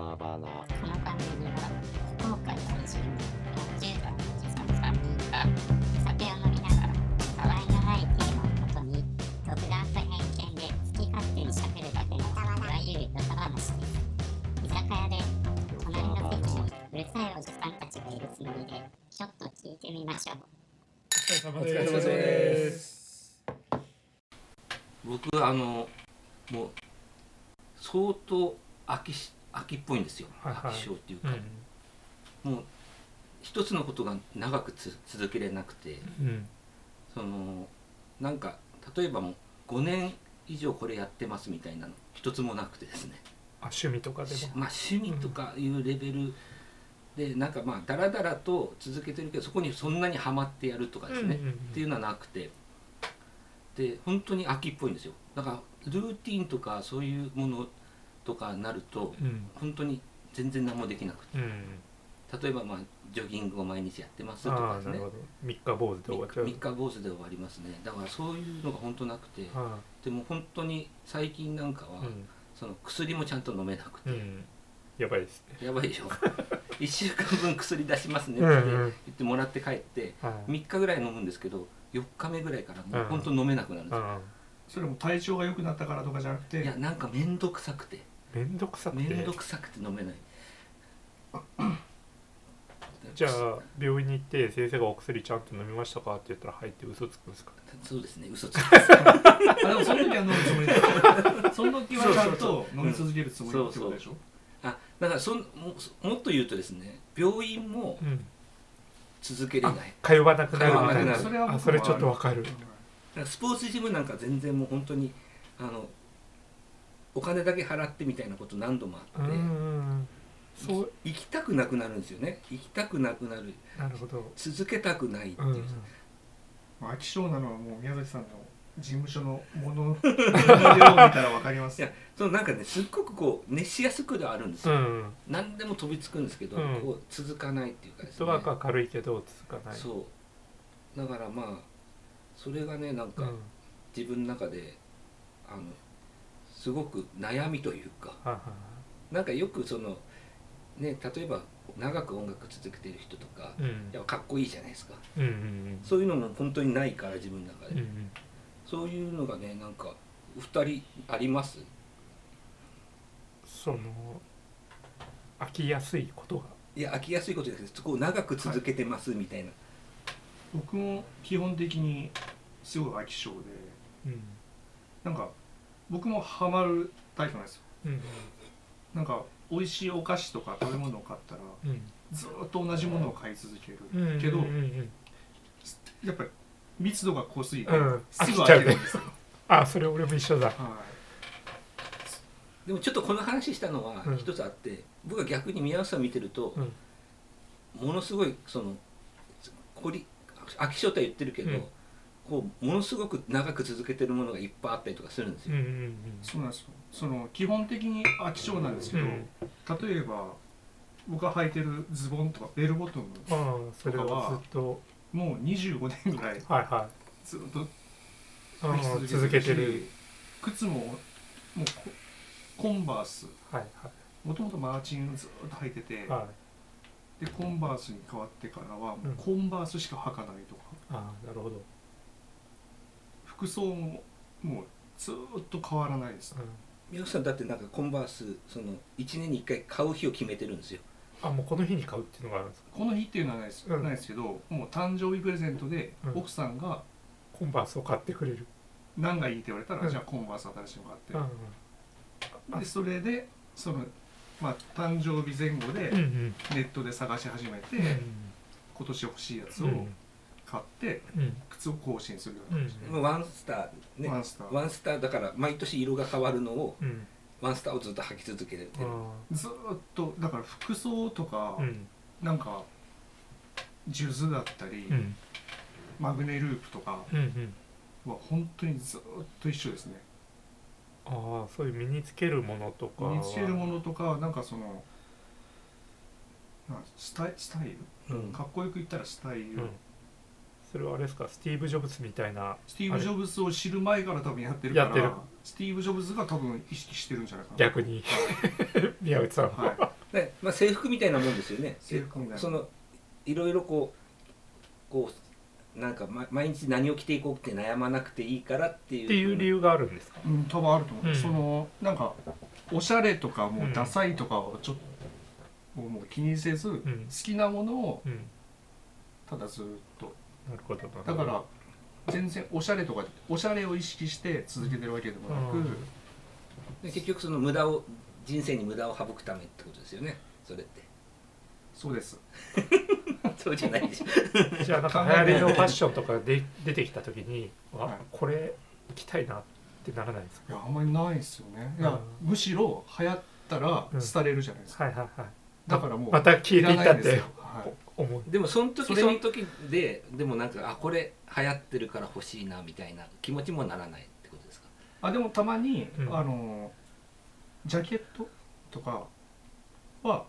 ターバーナー。このためには福岡在住の40代のおじさん3人が酒を飲みながら笑いのないテーマをもとに独断と偏見で好き勝手にしゃべるだけのいわゆるドタ話です。居酒屋で隣の席にうるさいおじさんたちがいるつもりでちょっと聞いてみましょう。お疲れ様です。僕もう相当秋っぽいんですよ。飽き性っていうか、もう一つのことが長く続けれなくて、そのなんか例えばもう5年以上これやってますみたいなの一つもなくてですね。趣味とかでも、まあ趣味とかいうレベルで、なんかまあダラダラと続けてるけど、そこにそんなにハマってやるとかですねっていうのはなくて、で本当に秋っぽいんですよ。だからルーティンとかそういうものとかになると、本当に全然何もできなくて、例えばまあジョギングを毎日やってますとかですね。3日坊主で終わっちゃう。3日坊主で終わりますね。だからそういうのが本当なくて、でも本当に最近なんかはその薬もちゃんと飲めなくて、やばいですね。やばいでしょ。1週間分薬出しますねって言ってもらって帰って3日ぐらい飲むんですけど、4日目ぐらいからもう本当飲めなくなるんですよ。それも体調が良くなったからとかじゃなくて、いやなんか面倒くさくて。めんどくさくて飲めない。じゃあ病院に行って先生がお薬ちゃんと飲みましたかって言ったらはいって嘘つくんですか。そうですね、嘘つくんです。でもその時は飲むつもりだからその時はちゃんと飲み続けるつもりってことでしょ。あ、だからもっと言うとですね、病院も続けれない、通わなくなるみたいな。それちょっとわかる。だからスポーツジムなんか全然もう本当にお金だけ払ってみたいなこと何度もあって、そう行きたくなくなるんですよね。行きたくなくなる。なるほど。続けたくないっていう。飽き性なのはもう宮崎さんの事務所のものを見たらわかります。いや、そのなんかね、すっごくこう熱しやすくではあるんですよ。何でも飛びつくんですけど、こう続かないっていうかですね。フットワークは軽いけど続かない。そう。だからまあそれがね、なんか自分の中ですごく悩みというか、なんかよくそのね、例えば長く音楽続けてる人とか、やっぱかっこいいじゃないですか。そういうのも本当にないから自分の中で、そういうのがね、なんかお二人あります？その飽きやすいことが、いや飽きやすいことじゃなくて、こう長く続けてますみたいな。僕も基本的にすごい飽き性で、なんか僕もハマるタイプなんですよ。なんか美味しいお菓子とか食べ物を買ったら、ずっと同じものを買い続けるけど、やっぱり密度が濃すぎてすぐ飽きるんですよ。あ、それ俺も一緒だ。でもちょっとこの話したのは一つあって、僕は逆に宮内さん見てると、ものすごいその飽き性って言ってるけど、こうものすごく長く続けてるものがいっぱいあったりとかするんですよ。そうなんですよ。その基本的に飽き性なんですけど、例えば僕が履いてるズボンとかベルボトムとかはもう25年ぐらいずっと履き続けてる。靴ももうコンバース、もともとマーチンずっと履いてて、でコンバースに変わってからはもうコンバースしか履かないとか。ああ、なるほど。服装ももうずっと変わらないですね。宮内さんだってなんかコンバースその1年に1回買う日を決めてるんですよ。あ、もうこの日に買うっていうのがあるんですか。この日っていうのはないですけど、もう誕生日プレゼントで奥さんがコンバースを買ってくれる。何がいいって言われたら、じゃあコンバース新しいの買って、でそれでそのまあ誕生日前後でネットで探し始めて、今年欲しいやつを買って靴を更新するような感じで、ワンスターね、ワンスターだから毎年色が変わるのを、ワンスターをずっと履き続けてる。ずっとだから服装とかなんか数珠だったり、マグネループとかは本当にずっと一緒ですね。ああ、そういう身につけるものとかなんかそのスタイル、かっこよく言ったらスタイル。それはあれですか、スティーブ・ジョブズみたいな。スティーブ・ジョブズを知る前から多分やってるから、スティーブ・ジョブズが多分意識してるんじゃないかな、逆に宮内さんは、はいね。まあ、制服みたいなもんですよね。制服みたいな、そのいろいろこうなんか毎日何を着ていこうって悩まなくていいからっていう理由があるんですか。うん、多分あると思う。うん、そのなんかおしゃれとかもうダサいとかをちょっと、もう気にせず、好きなものをただずっと。なるほど。だから全然おしゃれを意識して続けてるわけでもなく、で結局その無駄を、人生に無駄を省くためってことですよね。それって。そうです。そうじゃないでしょ。じゃあなんか流行りのファッションとかで出てきた時に、あ、これ行きたいなってならないですか。いや、あんまりないですよね。いや、むしろ流行ったら廃れるじゃないですか。はいはいはい。だからもうまた消えていったんですよ。でもその時で、でもなんか、あ、これ流行ってるから欲しいなみたいな気持ちもならないってことですか。あ、でもたまに、ジャケットとかは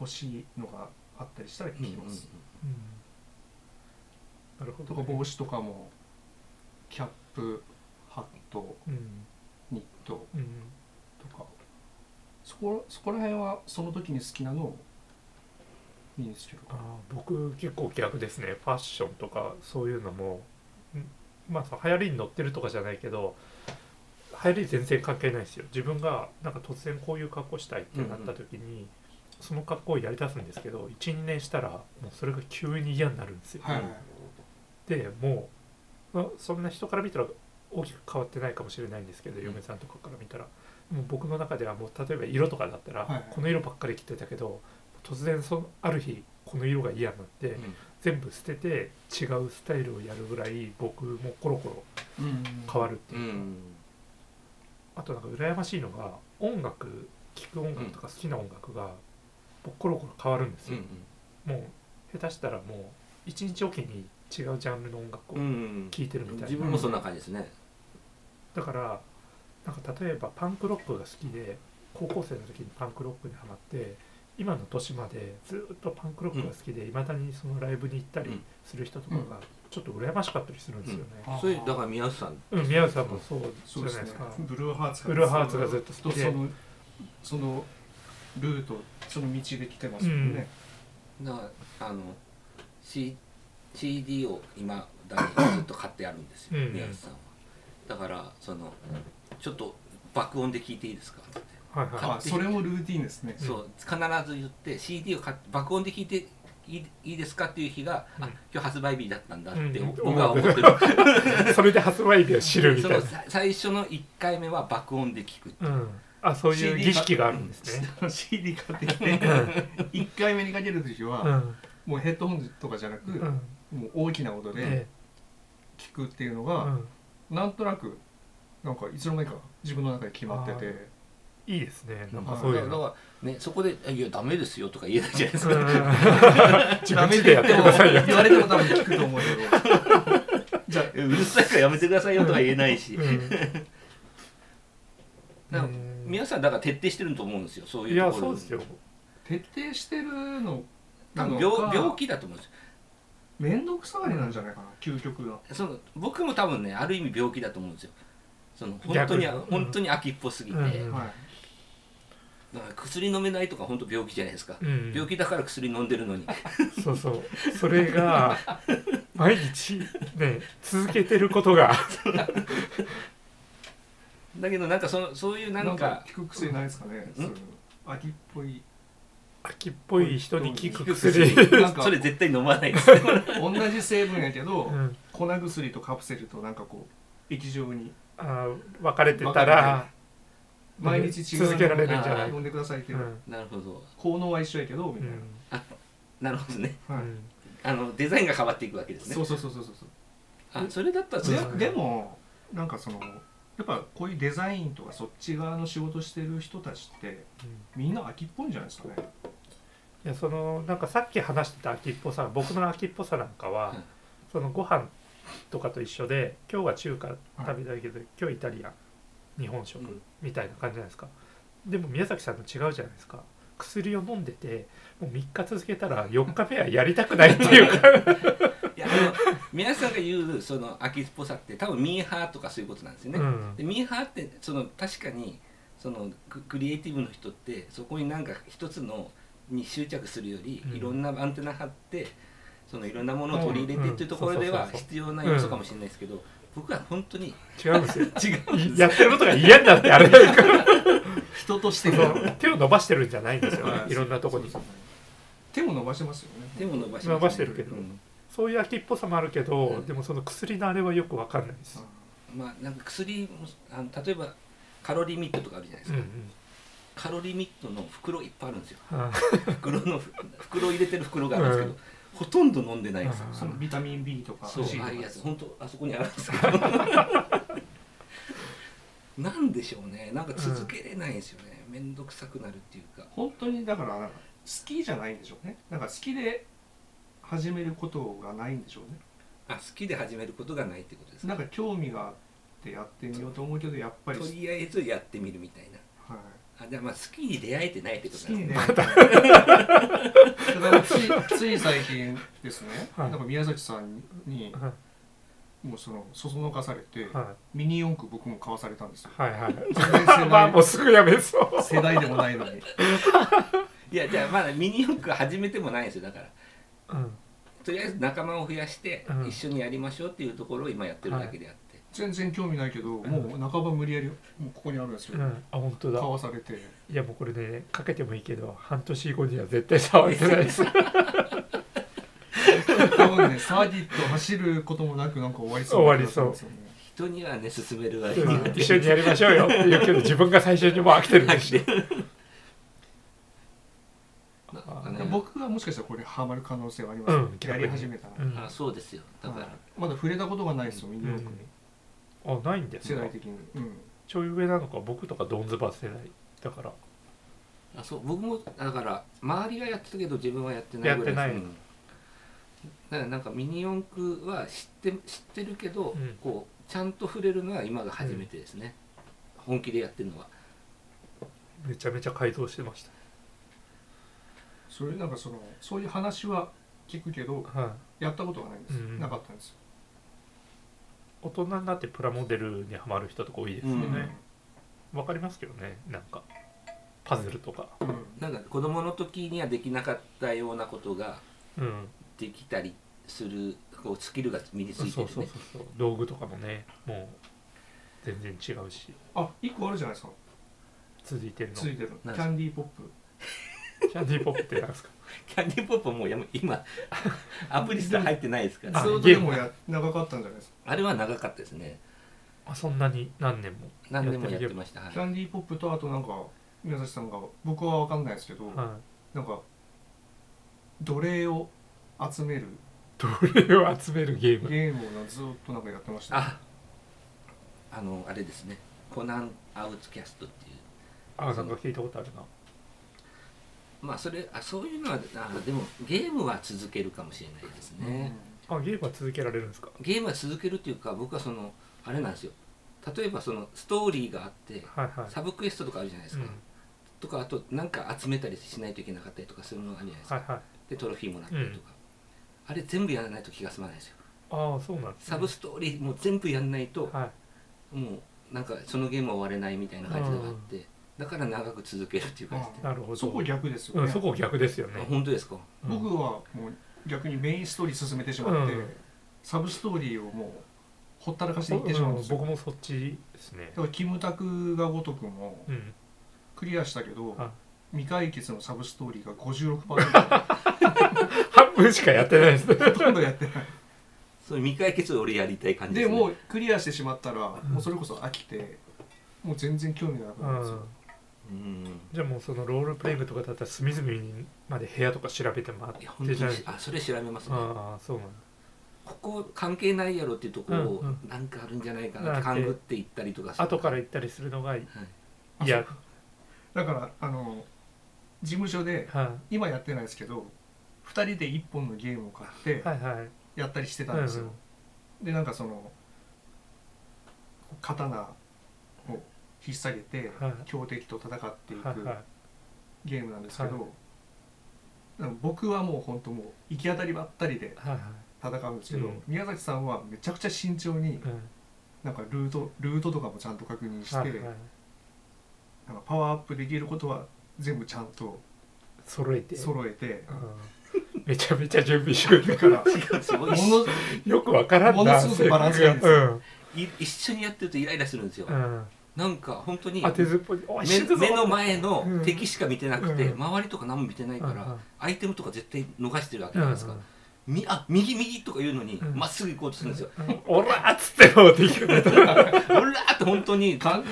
欲しいのがあったりしたら着ます。なるほど。帽子とかもキャップ、ハット、ニットとか。そこら辺はその時に好きなのをいいんですけど、僕結構逆ですね。ファッションとかそういうのも、まあ流行りに乗ってるとかじゃないけど、流行り全然関係ないですよ。自分がなんか突然こういう格好したいってなった時に、その格好をやりだすんですけど、1、2年したらもうそれが急に嫌になるんですよ。でもうそんな人から見たら大きく変わってないかもしれないんですけど、嫁さんとかから見たら。もう僕の中ではもう例えば色とかだったらこの色ばっかり着てたけど、突然ある日この色が嫌になって全部捨てて違うスタイルをやるぐらい僕もコロコロ変わるっていうか。あとなんか羨ましいのが、音楽聴く音楽とか好きな音楽が僕コロコロ変わるんですよ。もう下手したらもう一日おきに違うジャンルの音楽を聴いてるみたいな。自分もそんな感じですね。だからなんか例えばパンクロックが好きで、高校生の時にパンクロックにハマって、今の年までずっとパンクロックが好きで、いまだにそのライブに行ったりする人とかがちょっと羨ましかったりするんですよね。それだから宮内さん、宮内さんもそうじゃないですか。ブルーハーツ、ブルーハーツがずっと好きで、そのルート、その道で来てますもんね。だからCD を今だにずっと買ってあるんですよ、宮内さんは。だからそのちょっと爆音で聞いていいですかって、それもルーティンですね。そう必ず言って、 CD を爆音で聞いていいですかっていう日が、あ、今日発売日だったんだって僕は思ってる。それで発売日を知るみたいな。最初の1回目は爆音で聞く。あ、そういう儀式があるんですね。 CD 買ってきて1回目にかける時はもうヘッドホンとかじゃなく、もう大きな音で聞くっていうのがなんとなく。なんかいつの間にか自分の中で決まってていいですね。なんかそういうのがね、そこで「いやダメですよ」とか言えないじゃないですか。ダメでやってくださいよ言われても多分聞くと思うけど、じゃあ「うるさいからやめてくださいよ」とか言えないし、皆さんだから徹底してると思うんですよ、そういうところ。いや、そうですよ、徹底してるのか病気だと思うんですよ。面倒くさがりなんじゃないかな、究極が。僕も多分ね、ある意味病気だと思うんですよ。本当に飽きっぽすぎて、薬飲めないとか本当病気じゃないですか。病気だから薬飲んでるのに、そうそう、それが毎日ね続けてることがだけどなんかそういうなんか聞く癖ないですかね。飽きっぽい人に効く薬、それ絶対飲まないです。同じ成分やけど粉薬とカプセルとなんかこう液状に分かれてたら毎日続けられるんじゃない。飲んでくださいっていう。なるほど。効能は一緒やけどみたいな。あ、なるほどね。デザインが変わっていくわけですね。そうそう。あ、それだったらでもなんかそのやっぱこういうデザインとかそっち側の仕事してる人たちってみんな飽きっぽいんじゃないですかね。いや、そのなんかさっき話してた飽きっぽさ、僕の飽きっぽさなんかはそのご飯とかと一緒で、今日は中華食べたいけど、今日イタリアン、日本食みたいな感じじゃないですか。でも宮崎さんの違うじゃないですか。薬を飲んでてもう3日続けたら4日目はやりたくないっていうかいや皆さんが言うその秋っぽさって多分ミーハーとかそういうことなんですよね、うん、でミーハーってその確かにそのクリエイティブの人ってそこになんか一つのに執着するより、うん、いろんなアンテナ張ってそのいろんなものを取り入れてっていうところでは必要な要素かもしれないですけど、僕は本当に違うんですよやってることが嫌になってあれだから人として手を伸ばしてるんじゃないんですよねいろんなとこに手も伸ばしてますよね手も伸ばしてます、ね、伸ばしてるけど、うん、そういう秋っぽさもあるけど、うん、でもその薬のあれはよくわかんないです、うん、まあなんか薬例えばカロリーミットとかあるじゃないですか、うんうん、カロリーミットの袋いっぱいあるんですよ袋入れてる袋があるんですけど、うんほとんど飲んでないです。そのビタミン B とかそうああいうやつ本当あそこにあるんですけどなんでしょうね、なんか続けれないんですよね、うん、めんどくさくなるっていうか本当にだから好きじゃないんでしょうね、なんか好きで始めることがないんでしょうね。あ、好きで始めることがないってことですか。なんか興味があってやってみようと思うけどやっぱりとりあえずやってみるみたいな、はい、じゃあまあ好きに出会えてないってことなんですね。つい最近ですね、はい、なんか宮崎さんに、はい、もうそのそそのかされて、はい、ミニ四駆僕も買わされたんですよ。はいはい、全然まあもうすぐやめそう、世代でもないのにいやじゃあまだミニ四駆始めてもないんですよ、だから、うん、とりあえず仲間を増やして、うん、一緒にやりましょうっていうところを今やってるだけであって、はい、全然興味ないけど、もう半ば無理やりもうここにあるんですよ、うん、あ、本当だ、買わされて、いやもうこれね、かけてもいいけど半年後には絶対触れてないです多分ね、サーキット走ることもなくなんか終わりそうな、ね、終わりそう、人にはね、勧めるわけには一緒にやりましょうよって言うけど自分が最初にもう飽きてるんですよ僕はもしかしたらこれハマる可能性はあります、ね、うん、やり始めたら、うん、あ、そうですよ、だからまだ触れたことがないですよ、ミニ四駆に、うん、あ、ないんですか。世代的に、うん、ちょい上なのか、僕とかドンズバ世代だから、あ、そう、僕もだから周りがやってたけど自分はやってないぐらいです、やってない、うん、だからなんかミニ四駆は知ってるけど、うん、こうちゃんと触れるのは今が初めてですね、うん、本気でやってるのは。めちゃめちゃ改造してました。それなんかそういう話は聞くけど、はい、やったことがないんです、うん、なかったんですよ。大人になってプラモデルにハマる人とか多いですよね。わかりますけどね、なんかパズルとか、うん、なんか子供の時にはできなかったようなことができたりする、こうスキルが身についてるね。そうそうそう、道具とかもね、もう全然違うし。あ、1個あるじゃないですか、続いてるキャンディーポップキャンディーポップって何ですかキャンディーポップはもう今アプリスト入ってないですから。それでも長かったんじゃないですか。あれは長かったですね。あ、そんなに何年もやってました。キャンディーポップと、あとなんか宮崎さんが、僕は分かんないですけど、はい、なんか奴隷を集めるゲームをずっとなんかやってました、ね、あれですね、コナンアウトキャストっていう、あ、なんか聞いたことあるな。まあそういうのは、でもゲームは続けるかもしれないですね、うん、あ、ゲームは続けられるんですか。ゲームは続けるというか、僕はそのあれなんですよ、例えばそのストーリーがあって、はいはい、サブクエストとかあるじゃないですか、うん、とか、あとなんか集めたりしないといけなかったりとかするのがあるじゃないですか、はいはい、でトロフィーもらったりとか、うん、あれ全部やらないと気が済まないですよ。ああ、そうなんですね。サブストーリーも全部やんないと、はい、もうなんかそのゲームは終われないみたいな感じがあって、うん、だから長く続けるっていう感じで。なるほど。そこ逆ですよね。そこ逆ですよね。本当ですか。僕はもう逆にメインストーリー進めてしまって、サブストーリーをもうほったらかしていってしまうんですよ。僕もそっちですね。だからキムタクがごとくもクリアしたけど、未解決のサブストーリーが 56%。半分しかやってないですね。ほとんどやってない。そう、未解決を俺やりたい感じですね。でもクリアしてしまったら、もうそれこそ飽きて、もう全然興味がなくなるんですよ。うん、じゃあもうそのロールプレイブとかだったら隅々まで部屋とか調べてもらって、あ、それ調べますね。ああ、そうなんだ。ここ関係ないやろっていうところをなんかあるんじゃないかなって勘ぐって行ったりとか、後から行ったりするのがいや、はい、だから事務所で、はい、今やってないですけど2人で1本のゲームを買ってやったりしてたんですよ。でなんかその刀を引っ提げて強敵と戦っていく、ゲームなんですけど、はい、僕はもう本当もう行き当たりばったりで戦うんですけど、はいはい、宮崎さんはめちゃくちゃ慎重に、なんかルートとかもちゃんと確認して、はいはい、なんかパワーアップできることは全部ちゃんと揃えて、うん、めちゃめちゃ準備してるからよくわからんな、ものすごくバランスがいいんですよ、うん、一緒にやってるとイライラするんですよ、うん、なんか本当に 目の前の敵しか見てなくて、うん、周りとか何も見てないから、うん、アイテムとか絶対逃してるわけじゃないですか、うんうん、右とか言うのにまっすぐ行こうとするんですよ。オラーっつってもうできる。オラーって本当に感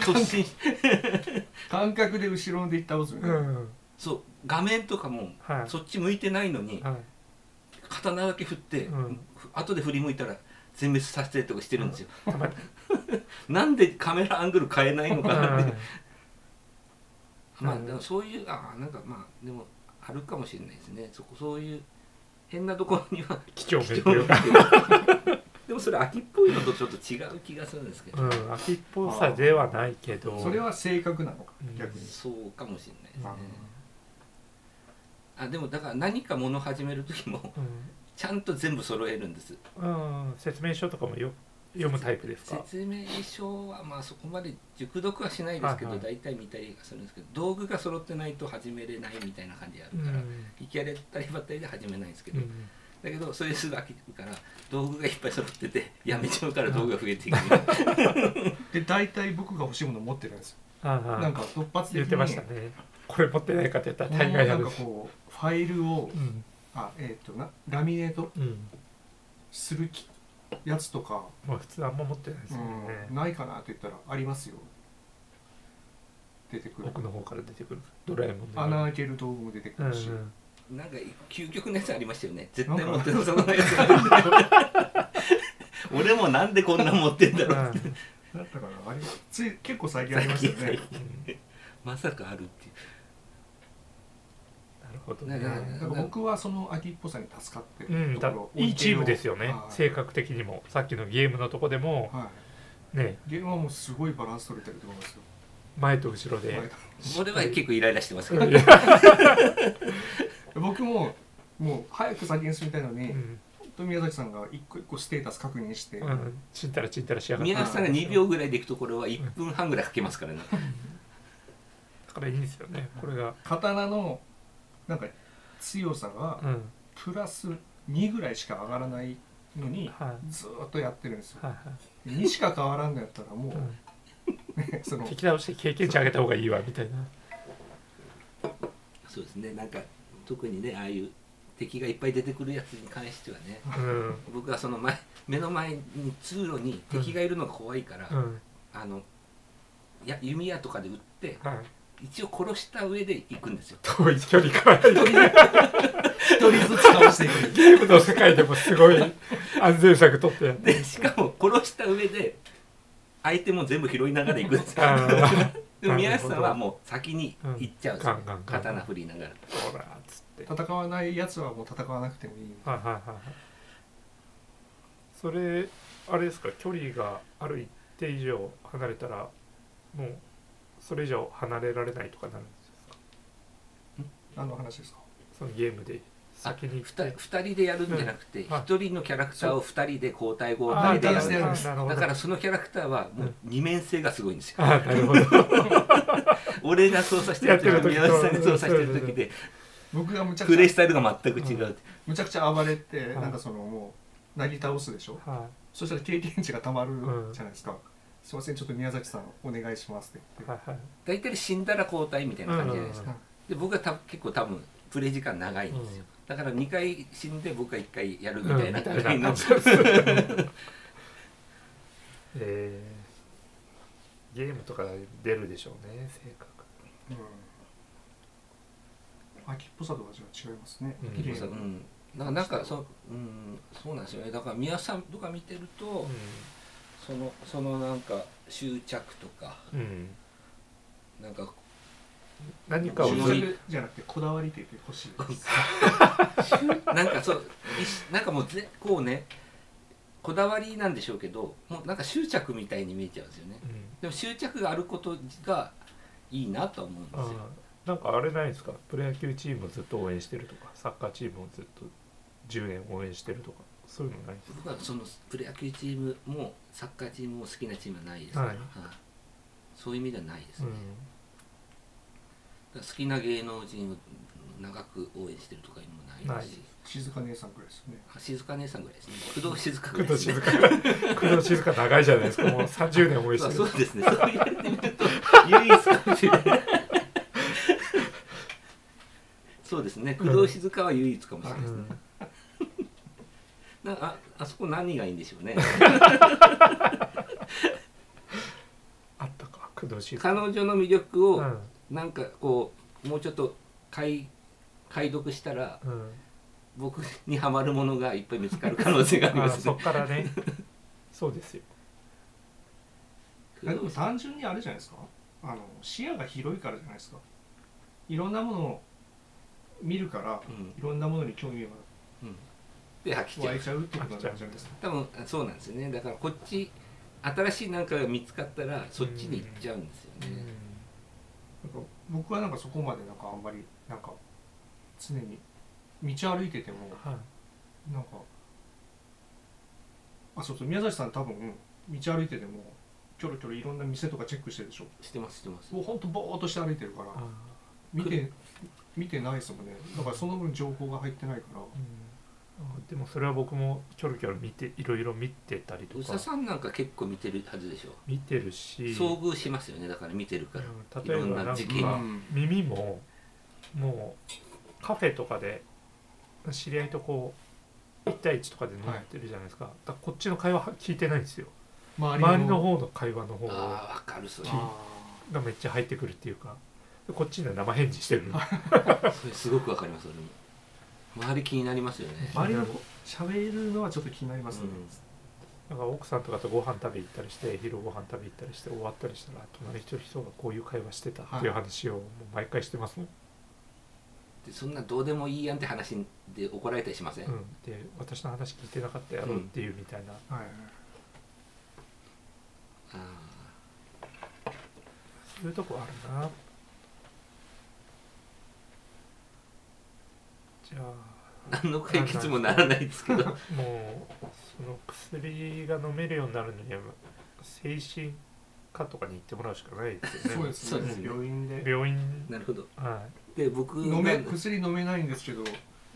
覚で後ろで行ったことする。そう画面とかもそっち向いてないのに刀だけ振って後で振り向いたら全滅させてとかしてるんですよ。なんでカメラアングル変えないのかなって。まあそういうなんかまあでもあるかもしれないですね。そういう変なところには貴重でもそれ秋っぽいのとちょっと違う気がするんですけど、うん、秋っぽさではないけどそれは性格なのか、うん、逆にそうかもしれないですね。あでもだから何か物を始める時も、うん、ちゃんと全部揃えるんです、うん、説明書とかも読むタイプですか？説明書はまあそこまで熟読はしないですけど、大体見たりするんですけど、道具が揃ってないと始めれないみたいな感じがあるから、行き当たりばったりで始めないんですけど、だけどそれすぐ飽きるから道具がいっぱい揃っててやめちゃうから道具が増えていくで大体僕が欲しいもの持ってるんですよ。なんか突発的に言ってましたね。これ持ってないかって言ったら大概なんかこうファイルをラミネートする機やつとか、まあ普通あんま持ってないですよね、うん、ないかなって言ったらありますよ。出てくる。奥の方から出てくる。ドラえもんの穴開ける道具も出てくるし、うん、なんか究極のやつありましたよね。絶対持ってなさそうなやつが俺もなんでこんな持ってんだろうってだったからあれ結構最近ありましたよねまさかあるっていう僕はその秋っぽさに助かってるところ、いいチームですよね。性格的にもさっきのゲームのとこでもゲームはもうすごいバランス取れてると思いますよ。前と後ろで俺は結構イライラしてますけど、僕ももう早く先に進みたいのに宮崎さんが一個一個ステータス確認して、ちんたらちんたらしやがって、宮崎さんが2秒ぐらいでいくところは1分半ぐらいかけますからね。だからいいんですよね。これが刀のなんか強さがプラス2ぐらいしか上がらないのにずっとやってるんですよ。2しか変わらんのやったらもう敵倒して経験値上げた方がいいわみたいな。そうですね。なんか特にねああいう敵がいっぱい出てくるやつに関してはね、僕はその目の前に通路に敵がいるのが怖いから、弓矢とかで撃って。一応殺した上で行くんですよ。遠い距離から一人ずつ倒していく。ゲームの世界でもすごい安全策取ってやってで、しかも殺した上で相手も全部拾いながら行くんですよでも宮下さんはもう先に行っちゃうんですよ、刀振りながらほらっつって。戦わないやつはもう戦わなくてもいい。それあれですか、距離がある一定以上離れたらもうそれ以上離れられないとかなるんですか？何の話ですか？そのゲームで先に2人でやるんじゃなくて、1人のキャラクターを2人で交代交代でやるんです。だからそのキャラクターはもう二面性がすごいんですよ。なるほど。俺が操作してる時と宮崎さんが操作してる時で僕がプレイスタイルが全く違う。むちゃくちゃ暴れてなんかそのもうなぎ倒すでしょ。そしたら経験値がたまるじゃないですか。すみません、ちょっと宮崎さんお願いしますって言って、大体死んだら交代みたいな感じじゃないですか。で僕は結構多分プレイ時間長いんですよ。だから2回死んで僕は1回やるみたいな感じになっちゃう。ゲームとか出るでしょうね、性格。秋っぽさとは違いますね。なんかそうなんですよね。だから宮さんとか見てると。そのなんか執着とか、なんか何かを執着じゃなくてこだわりと言ってほしいですなんかそうなんかもうこうねこだわりなんでしょうけど、もうなんか執着みたいに見えちゃうんですよね、でも執着があることがいいなと思うんですよ。なんかあれないですか、プロ野球チームをずっと応援してるとか、サッカーチームをずっと10年応援してるとか、そういうのないですか？僕はそのプロ野球チームもサッカーチームも好きなチームはないですね、はい、そういう意味ではないですね、うん、好きな芸能人を長く応援してるとかいうのもないですし、静香姉さんぐらいですね。静香姉さんぐらいですね。工藤静香ぐらいですね。工藤静香長いじゃないですか。もう30年応援してる。そうですね。そう言われてみると唯一かもしれない。そうですね。工藤静香は唯一かもしれないですね。うん、あそこ何がいいんでしょうね。あったか、工藤静香。彼女の魅力をなんかこうもうちょっと解読したら、うん、僕にはまるものがいっぱい見つかる可能性があります、ね、そっからね。そうですよ。でも単純にあれじゃないですか、視野が広いからじゃないですか。いろんなものを見るから、うん、いろんなものに興味が湧いちゃうってことなんじゃないですか。多分そうなんですよね。だからこっち新しい何かが見つかったらそっちに行っちゃうんですよね。なんか僕はなんかそこまでなんかあんまりなんか常に道歩いてても、はい、なんかそうそう、宮崎さん多分道歩いててもキョロキョロいろんな店とかチェックしてるでしょ。してますしてます。もうほんとボーっとして歩いてるから見てないですもんね。だからその分情報が入ってないから、うん、でもそれは僕もキョロキョロ見ていろいろ見てたりとか。宇佐さんなんか結構見てるはずでしょ。見てるし遭遇しますよね。だから見てるから、うん、例えばなんか耳ももうカフェとかで知り合いとこう1対1とかで飲んでるじゃないですか、はい、だからこっちの会話聞いてないんですよ。周りの方の会話の方をがめっちゃ入ってくるっていうか、こっちには生返事してるそれすごくわかります。俺も周り気になりますよね。周りの喋るのはちょっと気になりますね、うん、なんか奥さんとかとご飯食べ行ったりして、昼ご飯食べ行ったりして終わったりしたら隣の人がこういう会話してたっていう話をもう毎回してますもん、はい。でそんなどうでもいいやんって話で怒られたりしません、うん、で私の話聞いてなかったやろっていうみたいな、うん、はい、あそういうとこあるな。じゃあ何の解決もならないですけどもうその薬が飲めるようになるのには精神科とかに行ってもらうしかないですよね。そうですね、病院で。病院、なるほど、はい。で僕薬飲めないんですけど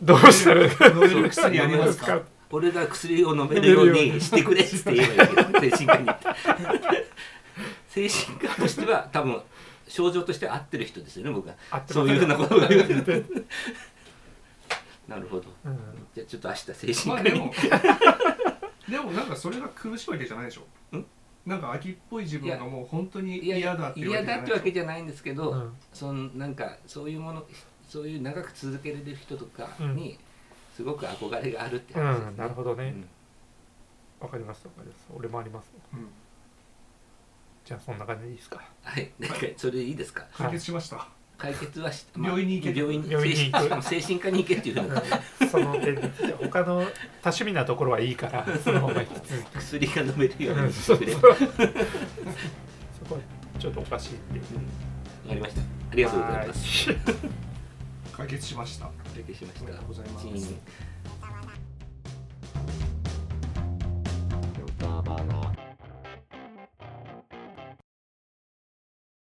どうしたら飲める薬ありますか？俺が薬を飲めるようにしてくれって言えばいいけど精神科に行って精神科としては多分症状として合ってる人ですよね。僕がそういうふうなことが言われてなるほど、うん、じゃあちょっと明日精神科に、まあ、でもなんかそれが苦しいわけじゃないでしょ。んなんか秋っぽい自分がもう本当に嫌だっていうわけじゃない。嫌だってわけじゃないんですけど、うん、なんかそういうもの、そういう長く続けられる人とかにすごく憧れがあるって話ですね。うん、なるほどね。わかりますわかります。俺もあります。うん、じゃあそんな感じでいいですか。はい。なんかそれでいいですか。解決しました。解決はした。病院に行け。精神科に行けっていうのがその点で他の多趣味なところはいいからその方がいい薬が飲めるようにしてくれ。そこはちょっとおかしいっていう。わかりました。ありがとうございます。解決しました。解決しました。ありがとうございます。